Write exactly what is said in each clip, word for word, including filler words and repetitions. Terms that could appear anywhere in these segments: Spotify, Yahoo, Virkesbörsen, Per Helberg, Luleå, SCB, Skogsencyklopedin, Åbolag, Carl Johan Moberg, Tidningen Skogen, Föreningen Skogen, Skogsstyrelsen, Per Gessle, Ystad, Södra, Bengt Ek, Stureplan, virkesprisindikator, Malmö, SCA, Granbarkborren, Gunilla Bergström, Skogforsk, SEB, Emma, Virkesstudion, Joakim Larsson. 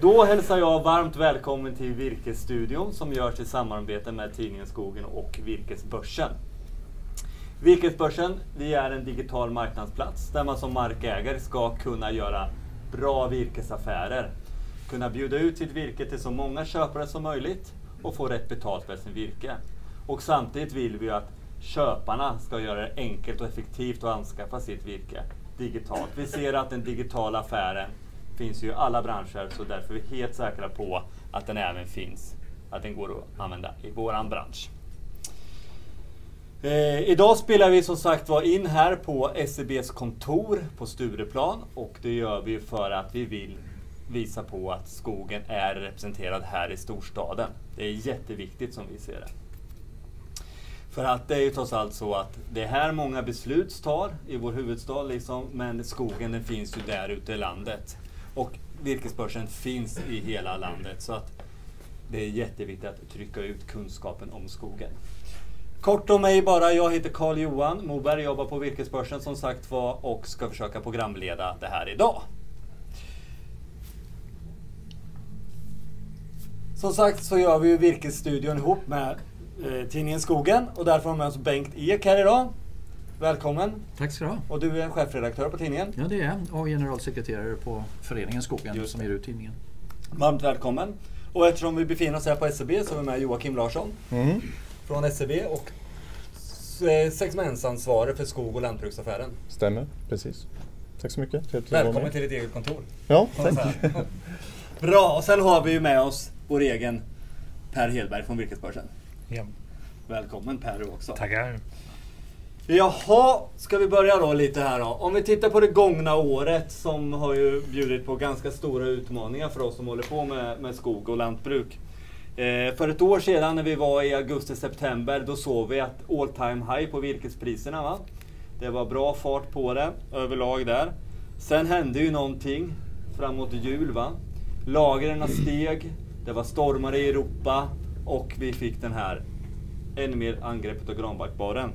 Då hälsar jag varmt välkommen till Virkesstudion som görs i samarbete med Tidningen Skogen och Virkesbörsen. Virkesbörsen, vi är en digital marknadsplats där man som markägare ska kunna göra bra virkesaffärer, kunna bjuda ut sitt virke till så många köpare som möjligt och få rätt betalt för sin virke. Och samtidigt vill vi att köparna ska göra det enkelt och effektivt att anskaffa sitt virke digitalt. Vi ser att den digitala affären finns ju i alla branscher, så därför är vi helt säkra på att den även finns, att den går att använda i våran bransch. Eh, idag spelar vi som sagt var in här på S E B:s kontor på Stureplan, och det gör vi för att vi vill visa på att skogen är representerad här i storstaden. Det är jätteviktigt som vi ser det. För att det är ju trots allt så att det är här många beslut tar i vår huvudstad liksom, men skogen den finns ju där ute i landet. Och Virkesbörsen finns i hela landet, så att det är jätteviktigt att trycka ut kunskapen om skogen. Kort om mig bara, jag heter Carl Johan Moberg, jobbar på Virkesbörsen som sagt var och ska försöka programleda det här idag. Som sagt så gör vi ju Virkesstudion ihop med eh, Tidningen Skogen, och därför har vi med oss Bengt Ek här idag. Välkommen. Tack ska du ha. Och du är chefredaktör på tidningen. Ja, det är jag, och generalsekreterare på Föreningen Skogen som ger ut tidningen. Varmt välkommen. Och eftersom vi befinner oss här på S C B så är vi med Joakim Larsson mm. från S C B och segmentsansvarig för skog- och lantbruksaffären. Stämmer, precis. Tack så mycket. Till välkommen till ditt eget kontor. Ja, tack. Bra, och sen har vi ju med oss vår egen Per Helberg från Virkesbörsen. Ja. Välkommen Per också. Tackar. Jaha, ska vi börja då lite här då. Om vi tittar på det gångna året som har ju bjudit på ganska stora utmaningar för oss som håller på med, med skog och lantbruk. Eh, för ett år sedan när vi var i augusti-september då såg vi att all time high på virkespriserna va? Det var bra fart på det överlag där. Sen hände ju någonting framåt jul va? Lagren steg, det var stormar i Europa och vi fick den här ännu mer angreppet av granbarkborren.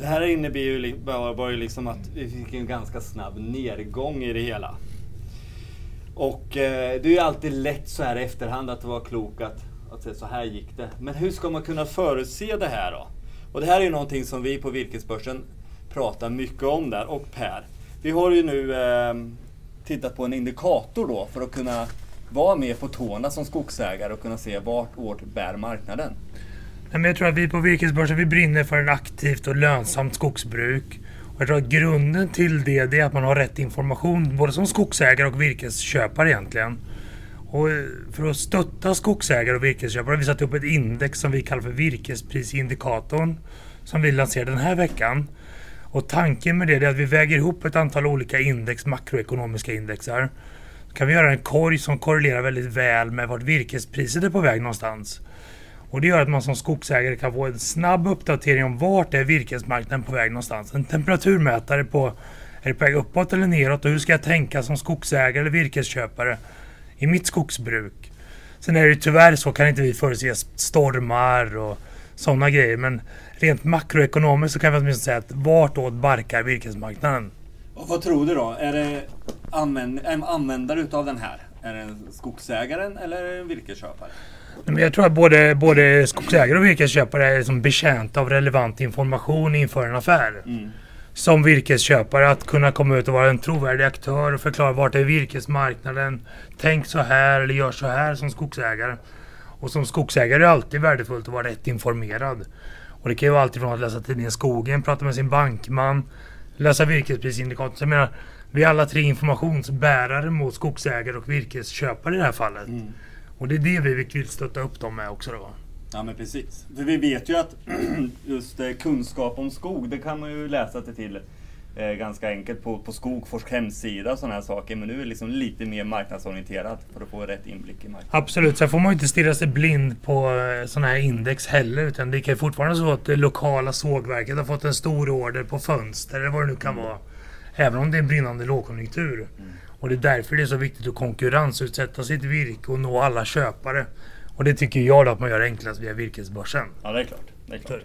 Det här innebär ju var ju liksom att vi fick en ganska snabb nedgång i det hela. Och eh, det är ju alltid lätt så här i efterhand att det var klokt att, att säga så här gick det. Men hur ska man kunna förutse det här då? Och det här är ju någonting som vi på Virkesbörsen pratar mycket om där. Och Per, vi har ju nu eh, tittat på en indikator då för att kunna vara med på tårna som skogsägare och kunna se vart åt bär marknaden. Men jag tror att vi på Virkesbörsen vi brinner för en aktivt och lönsamt skogsbruk. Och jag tror att grunden till det är att man har rätt information både som skogsägare och virkesköpare egentligen. Och för att stötta skogsägare och virkesköpare har vi satt upp ett index som vi kallar för virkesprisindikatorn som vi lanserade den här veckan. Och tanken med det är att vi väger ihop ett antal olika index, makroekonomiska indexar. Då kan vi göra en korg som korrelerar väldigt väl med vart virkespriset är på väg någonstans. Och det gör att man som skogsägare kan få en snabb uppdatering om vart är virkesmarknaden på väg någonstans. En temperaturmätare på, är det på väg uppåt eller neråt, och hur ska jag tänka som skogsägare eller virkesköpare i mitt skogsbruk. Sen är det tyvärr så kan inte vi förutse stormar och sådana grejer, men rent makroekonomiskt så kan vi åtminstone säga att vartåt barkar virkesmarknaden. Och vad tror du då? Är det använd, är användare utav den här? Är det skogsägaren eller är det virkesköpare? Jag tror att både, både skogsägare och virkesköpare är liksom betjänta av relevant information inför en affär. Mm. Som virkesköpare att kunna komma ut och vara en trovärdig aktör och förklara vart är virkesmarknaden. Tänk så här eller gör så här som skogsägare. Och som skogsägare är det alltid värdefullt att vara rätt informerad. Och det kan ju vara alltifrån att läsa tidningen Skogen, prata med sin bankman, läsa virkesprisindikatorn. Så jag menar, vi är alla tre informationsbärare mot skogsägare och virkesköpare i det här fallet. Mm. Och det är det vi vill stötta upp dem med också då. Ja men precis. För vi vet ju att just kunskap om skog, det kan man ju läsa det till eh, ganska enkelt på, på Skogforsk hemsida och sådana här saker. Men nu är det liksom lite mer marknadsorienterat för att få rätt inblick i marknaden. Absolut, så får man ju inte stirra sig blind på sådana här index heller. Utan det kan ju fortfarande så att det lokala sågverket har fått en stor order på fönster eller vad det nu kan mm. vara. Även om det är en brinnande lågkonjunktur. Mm. Och det är därför det är så viktigt att konkurrensutsätta sitt virke och nå alla köpare. Och det tycker jag då att man gör enklast via Virkesbörsen. Ja, det är klart. Det är klart.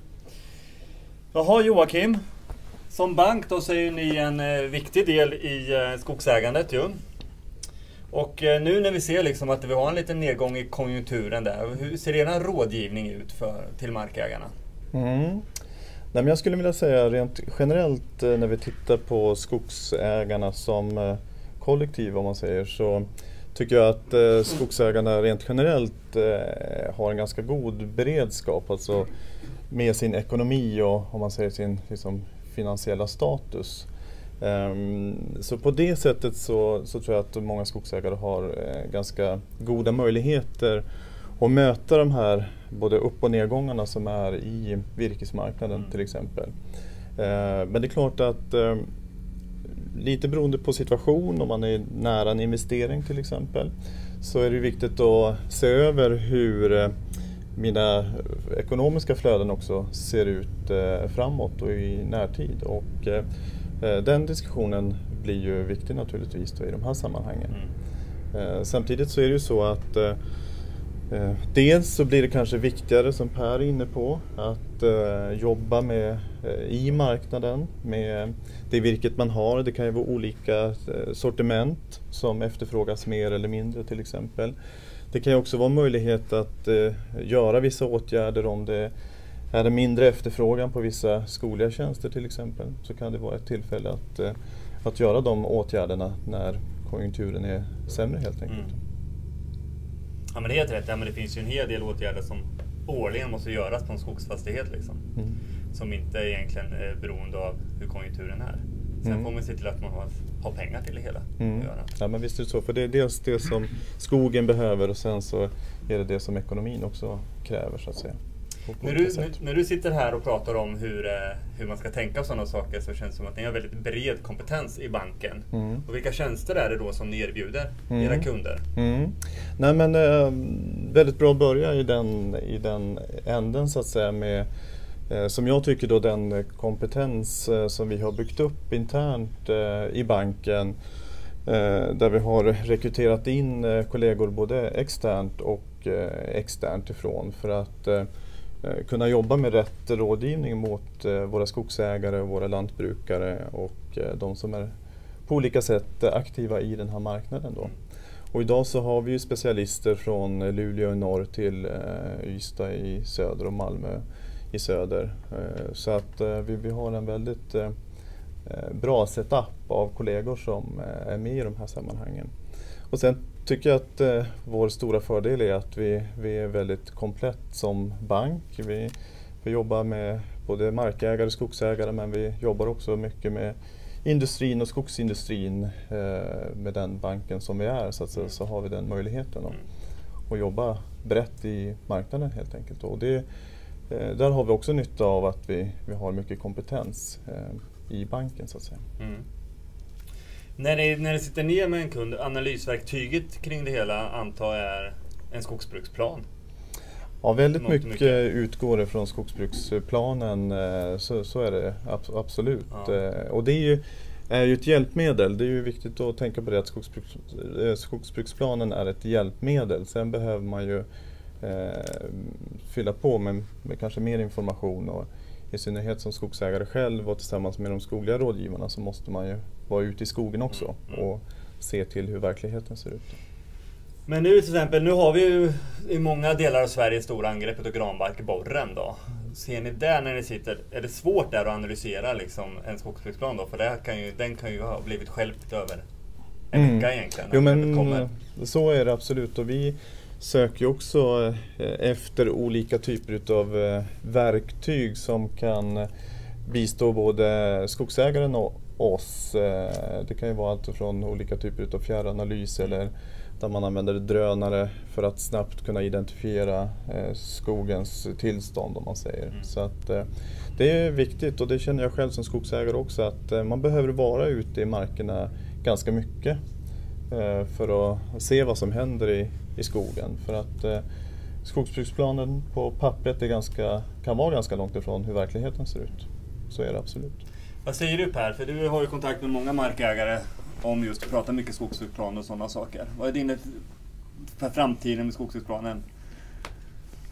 Jaha Joakim, Som bank då så är ni en eh, viktig del i eh, skogsägandet ju. Och eh, nu när vi ser liksom att vi har en liten nedgång i konjunkturen där, hur ser er rådgivning ut för, till markägarna? Mm. Nej, men jag skulle vilja säga rent generellt när vi tittar på skogsägarna som kollektiv, om man säger, så tycker jag att skogsägarna rent generellt har en ganska god beredskap, alltså med sin ekonomi och, om man säger, sin liksom, finansiella status. Så på det sättet så, så tror jag att många skogsägare har ganska goda möjligheter och möta de här både upp- och nedgångarna som är i virkesmarknaden mm. till exempel. Eh, men det är klart att eh, lite beroende på situation, om man är nära en investering till exempel, så är det viktigt att se över hur eh, mina ekonomiska flöden också ser ut eh, framåt och i närtid. Och eh, den diskussionen blir ju viktig naturligtvis då, i de här sammanhangen. Mm. Eh, samtidigt så är det ju så att eh, dels så blir det kanske viktigare, som Per är inne på, att eh, jobba med, eh, i marknaden med det virket man har. Det kan ju vara olika eh, sortiment som efterfrågas mer eller mindre till exempel. Det kan ju också vara möjlighet att eh, göra vissa åtgärder om det är en mindre efterfrågan på vissa skogliga tjänster till exempel. Så kan det vara ett tillfälle att, eh, att göra de åtgärderna när konjunkturen är sämre helt enkelt. Mm. Ja, men det är helt rätt. Ja, men det finns ju en hel del åtgärder som årligen måste göras på en skogsfastighet liksom. Mm. Som inte egentligen är beroende av hur konjunkturen är. Sen mm. får man se till att man har, har pengar till det hela. Mm. Att göra. Ja, men visst är det så. För det är dels det som skogen behöver och sen så är det det som ekonomin också kräver, så att säga. När du, nu, när du sitter här och pratar om hur, hur man ska tänka och sådana saker, så känns det som att ni har väldigt bred kompetens i banken. Mm. Och vilka tjänster är det då som ni erbjuder mm. era kunder? Mm. Nej, men eh, väldigt bra att börja i den, i den änden, så att säga, med eh, som jag tycker då den kompetens eh, som vi har byggt upp internt eh, i banken. Eh, där vi har rekryterat in eh, kollegor både externt och eh, externt ifrån för att eh, kunna jobba med rätt rådgivning mot våra skogsägare, våra lantbrukare och de som är på olika sätt aktiva i den här marknaden då. Och idag så har vi ju specialister från Luleå i norr till Ystad i söder och Malmö i söder. Så att vi har en väldigt bra setup av kollegor som är med i de här sammanhangen. Och sen tycker jag att eh, vår stora fördel är att vi, vi är väldigt komplett som bank. Vi, vi jobbar med både markägare och skogsägare, men vi jobbar också mycket med industrin och skogsindustrin. Eh, med den banken som vi är, så, att, så, så har vi den möjligheten att, att jobba brett i marknaden helt enkelt. Och det, eh, där har vi också nytta av att vi, vi har mycket kompetens eh, i banken, så att säga. Mm. När det, när det sitter ner med en kund, analysverktyget kring det hela antar är en skogsbruksplan? Ja, väldigt mycket, mycket utgår från skogsbruksplanen, så, så är det ab- absolut. Ja. Och det är ju, är ju ett hjälpmedel. Det är ju viktigt att tänka på det, att skogsbruks, skogsbruksplanen är ett hjälpmedel. Sen behöver man ju eh, fylla på med, med kanske mer information. Och i synnerhet som skogsägare själv och tillsammans med de skogliga rådgivarna så måste man ju vara ute i skogen också och se till hur verkligheten ser ut. Men nu till exempel, nu har vi ju i många delar av Sverige stora angreppet och granbarkborren då. Ser ni där när ni sitter, är det svårt där att analysera liksom en skogsbruksplan då? För det kan ju, den kan ju ha blivit skälpt över en mm. vecka egentligen. Jo, men kommer. Så är det absolut, och vi söker också efter olika typer av verktyg som kan bistå både skogsägaren och oss. Det kan ju vara allt från olika typer av fjärranalys eller där man använder drönare för att snabbt kunna identifiera skogens tillstånd, om man säger. Så att det är viktigt, och det känner jag själv som skogsägare också, att man behöver vara ute i markerna ganska mycket för att se vad som händer i, i skogen. För att eh, skogsbruksplanen på pappret är ganska, kan vara ganska långt ifrån hur verkligheten ser ut. Så är det absolut. Vad säger du, Per? För du har ju kontakt med många markägare om just att prata mycket skogsbruksplaner och sådana saker. Vad är din för framtiden med skogsbruksplanen?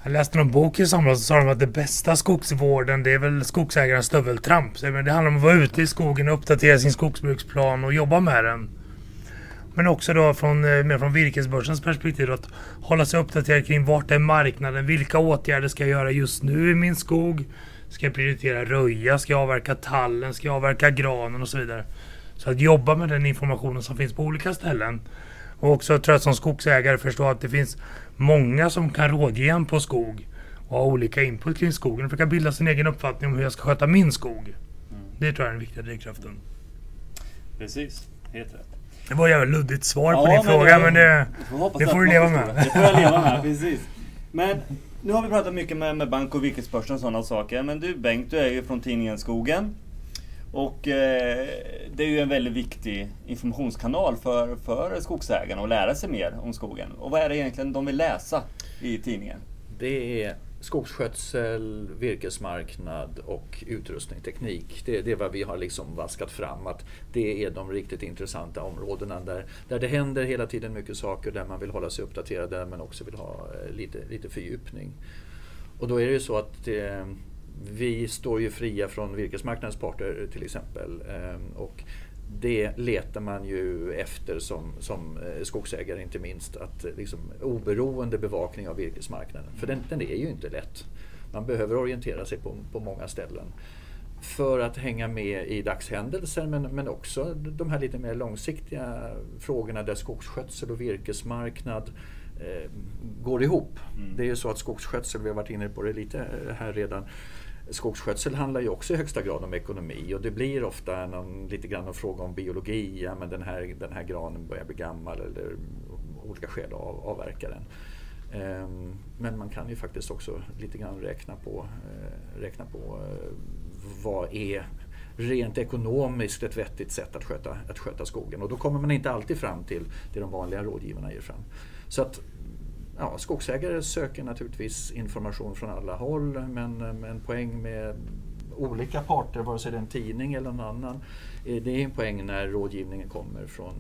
Jag läste någon bok i somras och sa de att det bästa skogsvården, det är väl skogsägarens stöveltramp. Men det handlar om att vara ute i skogen och uppdatera sin skogsbruksplan och jobba med den. Men också då från, mer från virkesbörsens perspektiv, att hålla sig uppdaterad kring vart är marknaden, vilka åtgärder ska jag göra just nu i min skog. Ska jag prioritera röja, ska jag avverka tallen, ska jag avverka granen och så vidare. Så att jobba med den informationen som finns på olika ställen. Och också jag tror jag som skogsägare förstår att det finns många som kan rådge en på skog och ha olika input kring skogen och försöka bilda sin egen uppfattning om hur jag ska sköta min skog. Mm. Det tror jag är den viktiga drivkraften. Precis, helt rätt. Det var ju ett luddigt svar ja, på din men fråga det, men det, det får du leva med. Det får jag leva med, precis. Men nu har vi pratat mycket med, med bank och virkesbörsen och sådana saker. Men du Bengt, du är ju från tidningen Skogen. Och eh, det är ju en väldigt viktig informationskanal för, för skogsägarna att lära sig mer om skogen. Och vad är det egentligen de vill läsa i tidningen? Det är skogsskötsel, virkesmarknad och utrustning, teknik. Det, det är vad vi har liksom vaskat fram. Att det är de riktigt intressanta områdena där, där det händer hela tiden mycket saker, där man vill hålla sig uppdaterad, där man också vill ha lite, lite fördjupning. Och då är det ju så att eh, vi står ju fria från virkesmarknadens parter till exempel, och det letar man ju efter som, som skogsägare inte minst, att liksom oberoende bevakning av virkesmarknaden, för den, den är ju inte lätt. Man behöver orientera sig på, på många ställen för att hänga med i dagshändelser, men, men också de här lite mer långsiktiga frågorna där skogsskötsel och virkesmarknad eh, går ihop. Mm. Det är ju så att skogsskötsel, vi har varit inne på det lite här redan, skogsskötsel handlar ju också i högsta grad om ekonomi, och det blir ofta någon, lite grann en fråga om biologi, ja, men den här, den här granen börjar bli gammal eller olika skäl av, avverkar den. Ehm, men man kan ju faktiskt också lite grann räkna på, eh, räkna på eh, vad är rent ekonomiskt ett vettigt sätt att sköta, att sköta skogen, och då kommer man inte alltid fram till det de vanliga rådgivarna ger fram. Så att ja, skogsägare söker naturligtvis information från alla håll, men en poäng med olika parter, vare sig det är en tidning eller någon annan, det är en poäng när rådgivningen kommer från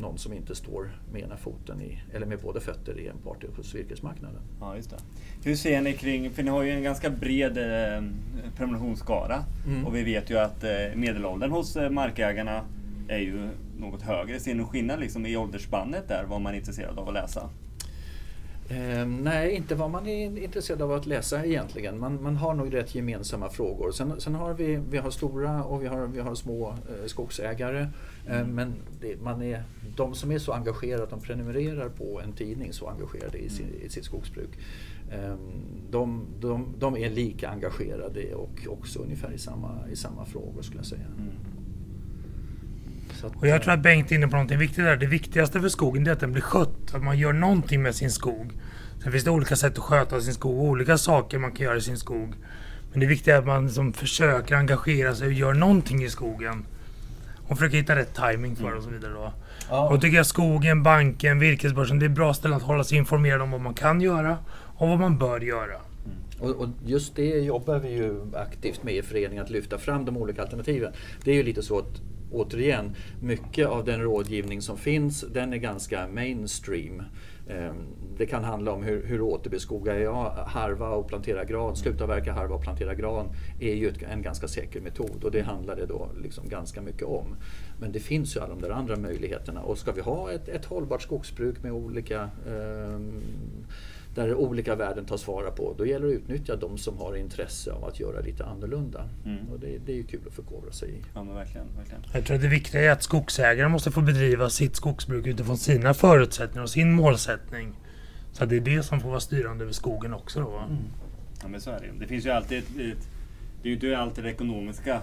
någon som inte står med ena foten i, eller med båda fötter i en part hos virkesmarknaden. Ja, just det. Hur ser ni kring, för ni har ju en ganska bred eh, prenumerationsskara, mm. och vi vet ju att eh, medelåldern hos eh, markägarna är ju något högre. Ser ni skillnad liksom i åldersspannet där, vad man är intresserad av att läsa? Eh, nej, inte vad man är intresserad av att läsa egentligen. Man, man har nog rätt gemensamma frågor. Sen, sen har vi, vi har stora och vi har, vi har små eh, skogsägare. Eh, men det, man är, de som är så engagerade att de prenumererar på en tidning, så engagerade i, sin, i sitt skogsbruk, eh, de, de, de är lika engagerade och också ungefär i samma, i samma frågor skulle jag säga. Mm. Att, och jag tror att Bengt är inne på något viktigt där. Det viktigaste för skogen är att den blir skött. Att man gör någonting med sin skog. Sen finns det olika sätt att sköta sin skog och olika saker man kan göra i sin skog. Men det viktiga är att man som försöker engagera sig och gör någonting i skogen. Och försöker hitta rätt timing för mm. och så vidare. Då. Ja. Och tycker jag skogen, banken, virkesbörsen, det är bra ställen att hålla sig informerad om vad man kan göra och vad man bör göra. Och, och just det jobbar vi ju aktivt med i föreningen, att lyfta fram de olika alternativen. Det är ju lite så att återigen, mycket av den rådgivning som finns, den är ganska mainstream. Det kan handla om hur, hur återbeskogar jag, harva och plantera gran, slutavverka, harva och plantera gran är ju en ganska säker metod, och det handlar det då liksom ganska mycket om. Men det finns ju alla de där andra möjligheterna, och ska vi ha ett, ett hållbart skogsbruk med olika, eh, där olika värden tas vara på, då gäller det att utnyttja de som har intresse av att göra lite annorlunda. Mm. Och det, det är ju kul att förkovra sig i. Ja, men verkligen, verkligen. Jag tror att det viktiga är att skogsägare måste få bedriva sitt skogsbruk utifrån sina förutsättningar och sin målsättning. Så det är det som får vara styrande över skogen också då. Mm. Ja, men så är det. Det finns ju alltid ett, ett, det är ju inte alltid det ekonomiska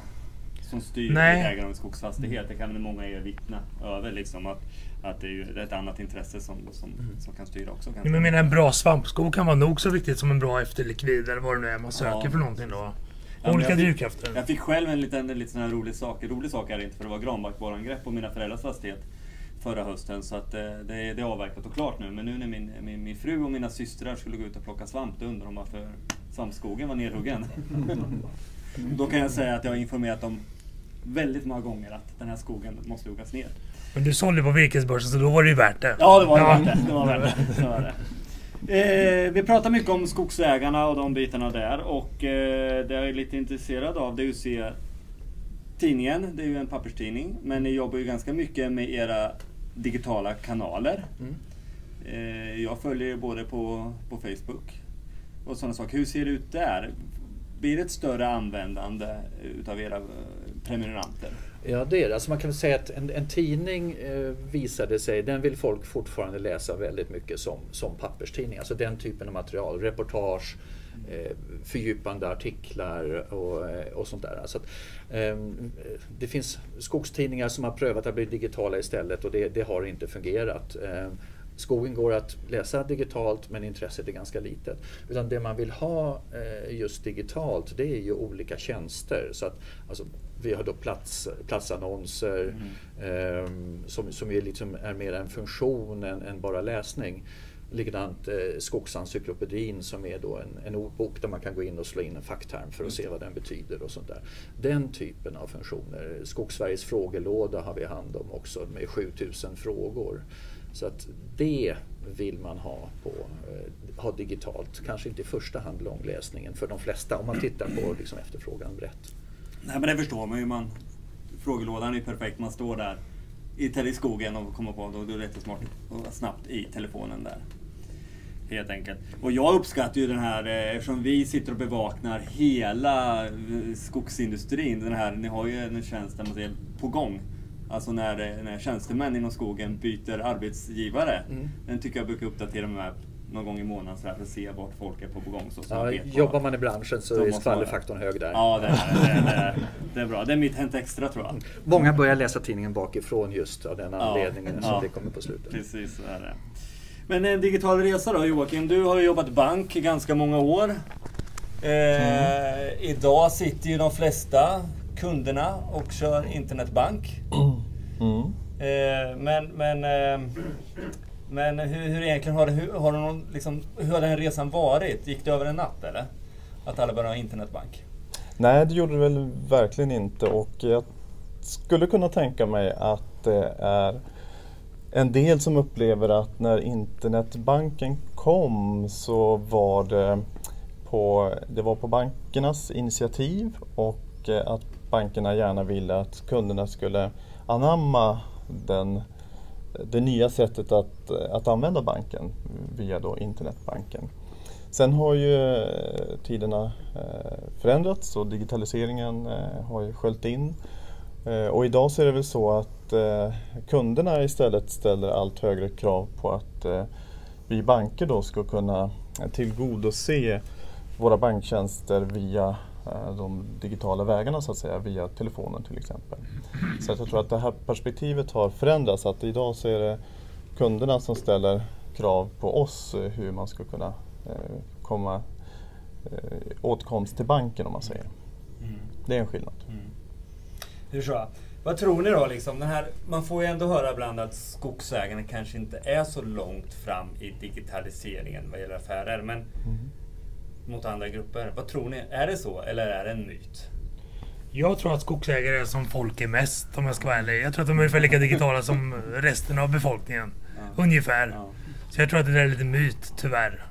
som styr ägaren av en skogsfastighet. Det kan många er vittna över liksom, att, att det är ju ett annat intresse som, som, mm. som kan styra också. Kan ja, men en bra svampskog kan vara nog så viktigt som en bra efterlikvid eller vad det nu är man söker ja. för någonting då. Ja, olika jag, drivkrafter. Jag fick själv en liten, en liten här rolig sak. Rolig sak är det inte, för det var granbarkborreangrepp på mina föräldrars fastighet förra hösten, så att eh, det, är, det är avverkat och klart nu. Men nu när min, min, min fru och mina systrar skulle gå ut och plocka svamp, då undrar de varför svampskogen var nedhuggen. Då kan jag säga att jag har informerat dem väldigt många gånger att den här skogen måste huggas ner. Men du sålde på virkesbörsen, så då var det ju värt det. Ja, det var det, ja. värt det. det, var värt det. det, var det. Eh, vi pratar mycket om skogsägarna och de bitarna där, och eh, det jag är lite intresserad av det är att se tidningen, det är ju en papperstidning, men ni jobbar ju ganska mycket med era digitala kanaler. Mm. Eh, jag följer er både på, på Facebook och sådana saker. Hur ser det ut där? Blir det ett större användande utav era prenumeranter? Ja, det är det. Alltså man kan säga att en, en tidning eh, visade sig, den vill folk fortfarande läsa väldigt mycket som, som papperstidning. Alltså den typen av material, reportage, eh, fördjupande artiklar och, och sånt där. Alltså att, eh, det finns skogstidningar som har prövat att bli digitala istället, och det, det har inte fungerat. Eh, Skogen går att läsa digitalt, men intresset är ganska litet. Utan det man vill ha just digitalt, det är ju olika tjänster. Så att, alltså, vi har då plats, platsannonser mm. eh, som, som är, liksom, är mer en funktion än, än bara läsning. Likadant eh, Skogsencyklopedin, som är då en, en ordbok där man kan gå in och slå in en fackterm för att se vad den betyder och sånt där. Den typen av funktioner. Skogssveriges frågelåda har vi hand om också, med sjutusen frågor. Så att det vill man ha, på, ha digitalt, kanske inte i första hand långläsningen för de flesta, om man tittar på liksom efterfrågan brett. Nej, men det förstår man ju. Man, frågelådan är ju perfekt, man står där i skogen och kommer på, då är det rätt smart och snabbt i telefonen där. Helt enkelt. Och jag uppskattar ju den här, eftersom vi sitter och bevaknar hela skogsindustrin, den här, ni har ju en tjänst där man säger på gång. Alltså när, när tjänstemän inom skogen byter arbetsgivare, mm. den tycker jag brukar uppdatera mig med någon gång i månaden så här, för att se vart folk är på, på gång. Så, så ja, jobbar man i branschen så är skvallerfaktorn hög där. Ja, det är, det, är, det är bra. Det är mitt Hänt Extra, tror jag. Många börjar läsa tidningen bakifrån just av den anledningen, ja, som ja, det kommer på slutet. Precis, så är det. Men en digital resa då, Joakim, du har ju jobbat bank i ganska många år. Eh, mm. Idag sitter ju de flesta kunderna och kör internetbank. Mm. Eh, men men, eh, men hur, hur egentligen har, det, hur, har det någon, liksom, hur har den här resan varit? Gick det över en natt, eller? Att alla började ha internetbank? Nej, det gjorde det väl verkligen inte, och jag skulle kunna tänka mig att det är en del som upplever att när internetbanken kom så var det på, det var på bankernas initiativ, och att bankerna gärna ville att kunderna skulle anamma den, det nya sättet att, att använda banken via då internetbanken. Sen har ju tiderna förändrats och digitaliseringen har ju sköljt in. Och idag så är det väl så att kunderna istället ställer allt högre krav på att vi banker då ska kunna tillgodose våra banktjänster via de digitala vägarna, så att säga, via telefonen till exempel. Så att jag tror att det här perspektivet har förändrats, att idag så är det kunderna som ställer krav på oss hur man ska kunna eh, komma eh, åtkomst till banken, om man säger. Mm. Det är en skillnad. Mm. Hur så? Vad tror ni då? Liksom, den här, man får ju ändå höra ibland att skogsägarna kanske inte är så långt fram i digitaliseringen vad gäller affärer, men mm. mot andra grupper. Vad tror ni? Är det så, eller är det en myt? Jag tror att skogsägare är som folk är mest, om jag ska vara ärlig. Jag tror att de är ungefär lika digitala som resten av befolkningen. Ja. Ungefär. Ja. Så jag tror att det där är lite myt, tyvärr.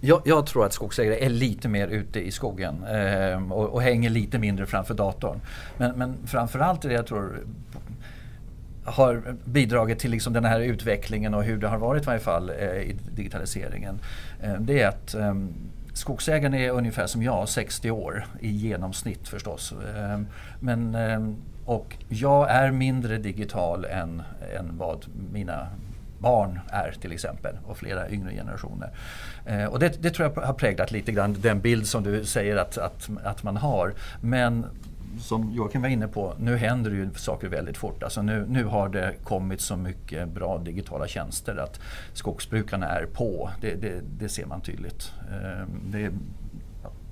Jag, jag tror att skogsägare är lite mer ute i skogen eh, och, och hänger lite mindre framför datorn. Men, men framförallt är det jag tror har bidragit till liksom den här utvecklingen och hur det har varit i varje fall eh, i digitaliseringen. Eh, det är att eh, skogsägaren är ungefär som jag, sextio år i genomsnitt förstås. Men, och jag är mindre digital än, än vad mina barn är till exempel, och flera yngre generationer. Och det, det tror jag har präglat lite grann den bild som du säger att, att, att man har. Men som Joakim var inne på, nu händer ju saker väldigt fort. Alltså nu, nu har det kommit så mycket bra digitala tjänster att skogsbrukarna är på. Det, det, det ser man tydligt. Det är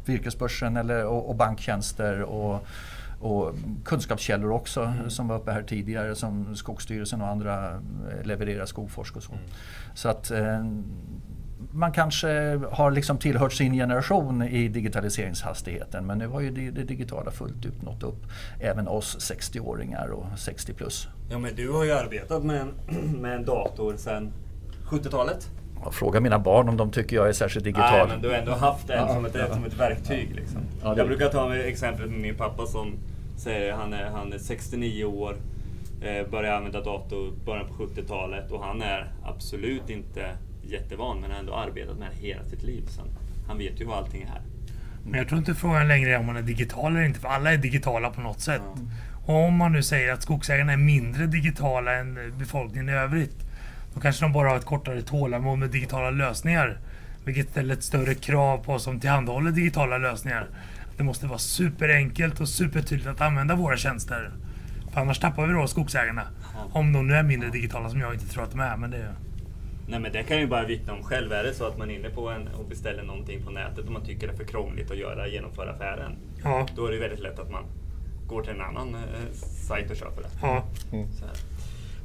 Virkesbörsen eller, och, och banktjänster och, och kunskapskällor också mm. som var uppe här tidigare, som Skogsstyrelsen och andra levererar, Skogforsk och så. Mm. Så att man kanske har liksom tillhört sin generation i digitaliseringshastigheten, men nu har ju det, det digitala fullt ut nått upp även oss sextio-åringar och sextio plus. Ja, men du har ju arbetat med en, med en dator sedan sjuttiotalet. och fråga mina barn om de tycker jag är särskilt digital. Nej, men du har ändå haft det ja, som, ett, ja. som ett verktyg. Ja. Liksom. Ja, jag brukar ta med exemplet med min pappa som säger att han är, han är sextionio år, eh, började använda dator början på sjuttiotalet och han är absolut inte jättevan men har ändå arbetat med det hela sitt liv. Så han vet ju vad allting är här. Men jag tror inte frågan längre är om man är digital eller inte, för alla är digitala på något sätt. Ja. Och om man nu säger att skogsägarna är mindre digitala än befolkningen i övrigt, då kanske de bara har ett kortare tålamod med digitala lösningar, vilket ställer ett större krav på oss som tillhandahåller digitala lösningar. Det måste vara superenkelt och supertydligt att använda våra tjänster, för annars tappar vi då skogsägarna. Om de nu är mindre digitala, som jag inte tror att de är, men det är... Nej, men det kan ju bara vittna om själv. Är det så att man är inne på en och beställer någonting på nätet och man tycker det är för krångligt att göra, genomföra affären, ja. Då är det väldigt lätt att man går till en annan eh, sajt och köper det. Ja. Mm. Så här.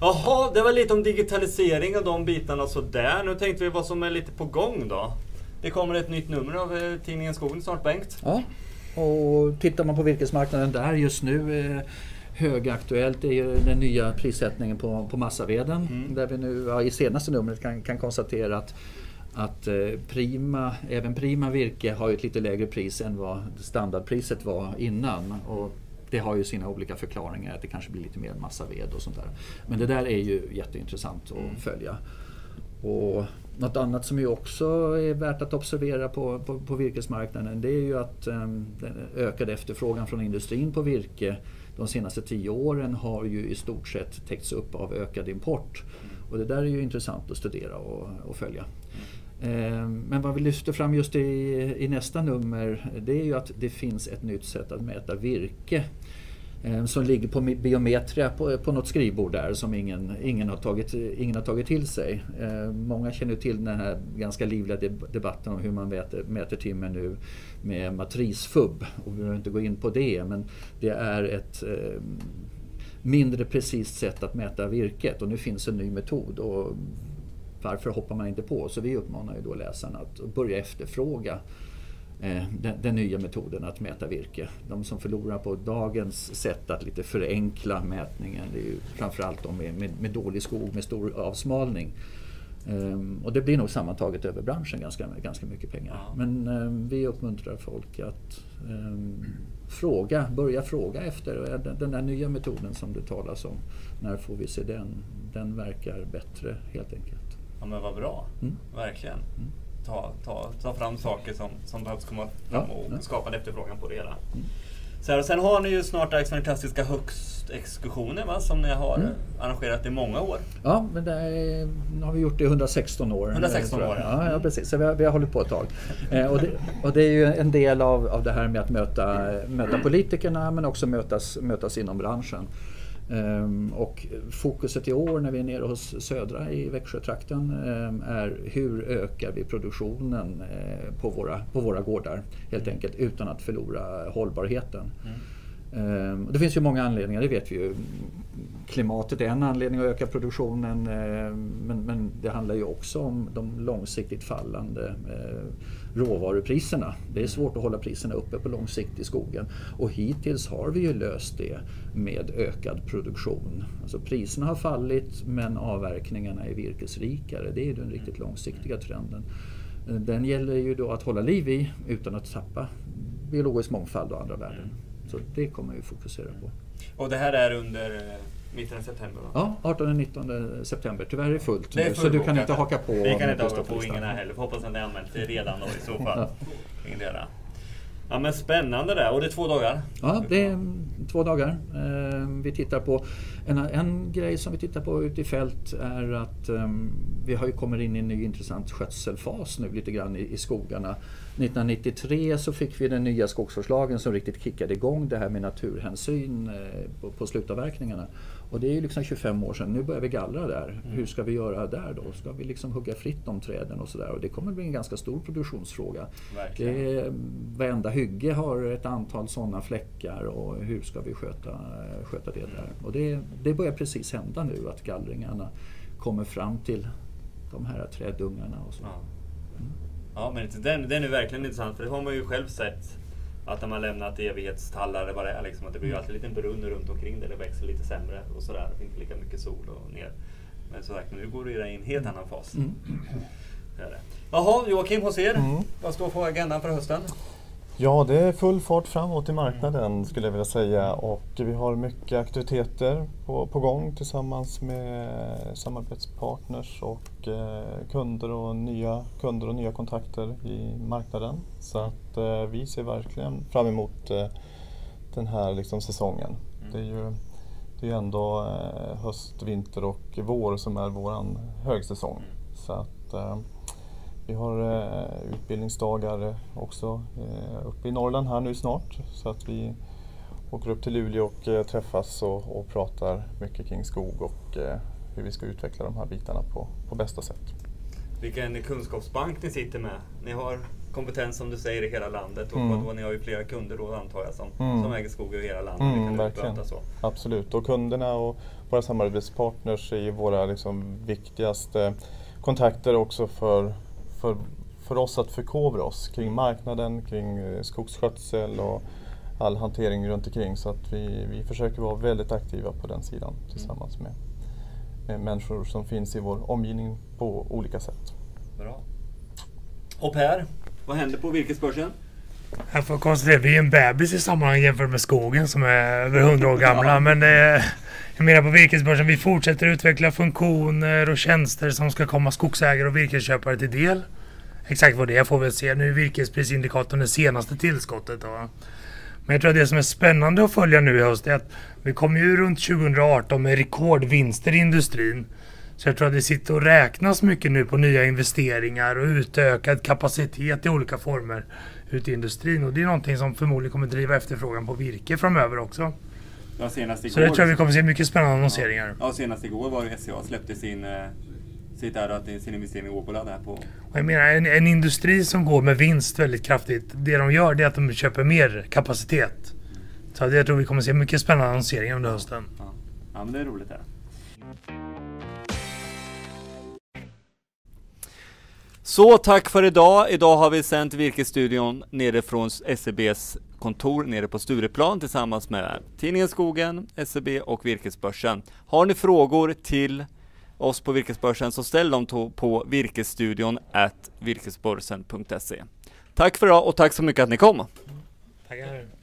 Jaha, det var lite om digitalisering och de bitarna så där. Nu tänkte vi vad som är lite på gång då. Det kommer ett nytt nummer av eh, Tidningen Skogen snart, Bengt. Ja, och tittar man på virkesmarknaden där just nu... Eh, högaktuellt är ju den nya prissättningen på, på massaveden mm. där vi nu ja, i senaste numret kan, kan konstatera att, att prima, även prima virke har ju ett lite lägre pris än vad standardpriset var innan, och det har ju sina olika förklaringar att det kanske blir lite mer massaved och sånt där. Men det där är ju jätteintressant mm. att följa. Och något annat som ju också är värt att observera på, på, på virkesmarknaden, det är ju att um, den ökade efterfrågan från industrin på virke de senaste tio åren har ju i stort sett täckts upp av ökad import. Och det där är ju intressant att studera och, och följa. Eh, men vad vi lyfter fram just i, i nästa nummer, det är ju att det finns ett nytt sätt att mäta virke. Eh, som ligger på biometria på, på något skrivbord där som ingen, ingen, har, tagit, ingen har tagit till sig. Eh, många känner till den här ganska livliga debatten om hur man mäter, mäter timmer nu med matrisfubb, och vi behöver inte gå in på det, men det är ett eh, mindre precist sätt att mäta virket, och nu finns en ny metod och varför hoppar man inte på? Så vi uppmanar ju då läsarna att börja efterfråga eh, den, den nya metoden att mäta virke. De som förlorar på dagens sätt att lite förenkla mätningen, det är ju framförallt de med, med, med dålig skog, med stor avsmalning. Um, och det blir nog sammantaget över branschen ganska, ganska mycket pengar. Ja. Men um, vi uppmuntrar folk att um, fråga, börja fråga efter den, den där nya metoden som du talas om. När får vi se den? Den verkar bättre helt enkelt. Ja, men vad bra. Mm. Verkligen. Mm. Ta, ta, ta fram saker som, som behövs komma fram ja, och ja. skapa en efterfrågan på det hela. Mm. Så här, och sen har ni ju snart fantastiska högstexkursioner, va, som ni har mm. arrangerat i många år. Ja, men det är, nu har vi gjort det i hundrasexton år. hundrasexton år, ja. ja. Precis, så vi har, vi har hållit på ett tag. Eh, och, det, och det är ju en del av, av det här med att möta, möta politikerna, men också mötas, mötas inom branschen. Um, och fokuset i år när vi är nere hos Södra i Växjötrakten um, är hur ökar vi produktionen uh, på, våra, på våra gårdar helt enkelt utan att förlora hållbarheten. Mm. Um, det finns ju många anledningar, det vet vi ju. Klimatet är en anledning att öka produktionen, uh, men, men det handlar ju också om de långsiktigt fallande uh, råvarupriserna. Det är svårt att hålla priserna uppe på lång sikt i skogen, och hittills har vi ju löst det med ökad produktion. Alltså priserna har fallit, men avverkningarna är virkesrikare. Det är den riktigt långsiktiga trenden. Den gäller ju då att hålla liv i utan att tappa biologisk mångfald och andra värden. Så det kommer vi fokusera på. Och det här är under... nittonde september. Ja, artonde och nittonde september. Tyvärr är det fullt nu, så du kan inte haka på. Vi kan inte haka på, ingen här heller. Hoppas att ni använt det redan då i så fall. Ingen del. Ja, men spännande där. Och det är två dagar? Ja, det är två dagar. Vi tittar på en, en grej som vi tittar på ute i fält är att um, vi har ju kommit in i en ny intressant skötselfas nu lite grann i, i skogarna. nittonhundranittiotre så fick vi den nya skogsförslagen som riktigt kickade igång det här med naturhänsyn eh, på, på slutavverkningarna. Och det är ju liksom tjugofem år sedan. Nu börjar vi gallra där. Mm. Hur ska vi göra där då? Ska vi liksom hugga fritt om träden och sådär? Och det kommer bli en ganska stor produktionsfråga. Det är, varenda hygge har ett antal sådana fläckar, och hur ska vi sköta, sköta det där? Och det, det börjar precis hända nu att gallringarna kommer fram till de här trädungarna och så. Ja, mm. ja men den, den är verkligen intressant, för det har man ju själv sett. Att när man lämnat evighetstallar, det bara är liksom att det blir alltid en liten brunn runt omkring där det växer lite sämre och sådär. Inte lika mycket sol och ner. Men så sagt, nu går det i en helt annan fas. Mm. Det är det. Jaha, Joakim, hos er. Mm. Vad står på agendan för hösten? Ja, det är full fart framåt i marknaden skulle jag vilja säga, och vi har mycket aktiviteter på, på gång tillsammans med samarbetspartners och eh, kunder och nya kunder och nya kontakter i marknaden. Så att eh, vi ser verkligen fram emot eh, den här liksom, säsongen. Mm. Det är ju det är ändå eh, höst, vinter och vår som är våran högsäsong. Så att, eh, vi har eh, utbildningsdagar också eh, uppe i Norrland här nu snart, så att vi åker upp till Luleå och eh, träffas och, och pratar mycket kring skog och eh, hur vi ska utveckla de här bitarna på, på bästa sätt. Vilken kunskapsbank ni sitter med. Ni har kompetens som du säger i hela landet och mm. då, ni har ju flera kunder då antar jag som, mm. som äger skog i hela landet. Mm, vi kan verkligen. Så. Absolut, och kunderna och våra samarbetspartners är våra liksom, viktigaste kontakter också för För, för oss att förkovra oss kring marknaden, kring eh, skogsskötsel och all hantering runt omkring. Så att vi, vi försöker vara väldigt aktiva på den sidan tillsammans med, med människor som finns i vår omgivning på olika sätt. Bra. Och Per, vad händer på Virkesbörsen? Jag får konstatera att vi är en bebis i sammanhang jämfört med skogen som är över hundra år gamla. Ja. Men det, jag menar på Virkesbörsen, vi fortsätter utveckla funktioner och tjänster som ska komma skogsägare och virkesköpare till del. Exakt vad det är får vi se. Nu är virkesprisindikatorn det senaste tillskottet. Då. Men jag tror att det som är spännande att följa nu i höst är att vi kommer ju runt tjugo arton med rekordvinster i industrin. Så jag tror att det sitter och räknas mycket nu på nya investeringar och utökad kapacitet i olika former ute i industrin. Och det är någonting som förmodligen kommer driva efterfrågan på virke framöver också. Ja, senast igår. Så det tror jag vi kommer se mycket spännande annonseringar. Ja, senast igår var det S C A släppte sin, sitt där, sin investering i Åbolag här på. Jag menar, en, en industri som går med vinst väldigt kraftigt, det de gör det är att de köper mer kapacitet. Så jag tror vi kommer se mycket spännande annonseringar under hösten. Ja, ja men det är roligt där. Så tack för idag. Idag har vi sänt Virkesstudion nere från S E B:s kontor nere på Stureplan tillsammans med Tidningen Skogen, S E B och Virkesbörsen. Har ni frågor till oss på Virkesbörsen så ställ dem på virkesstudion at virkesbörsen punkt se. Tack för idag och tack så mycket att ni kom. Tackar.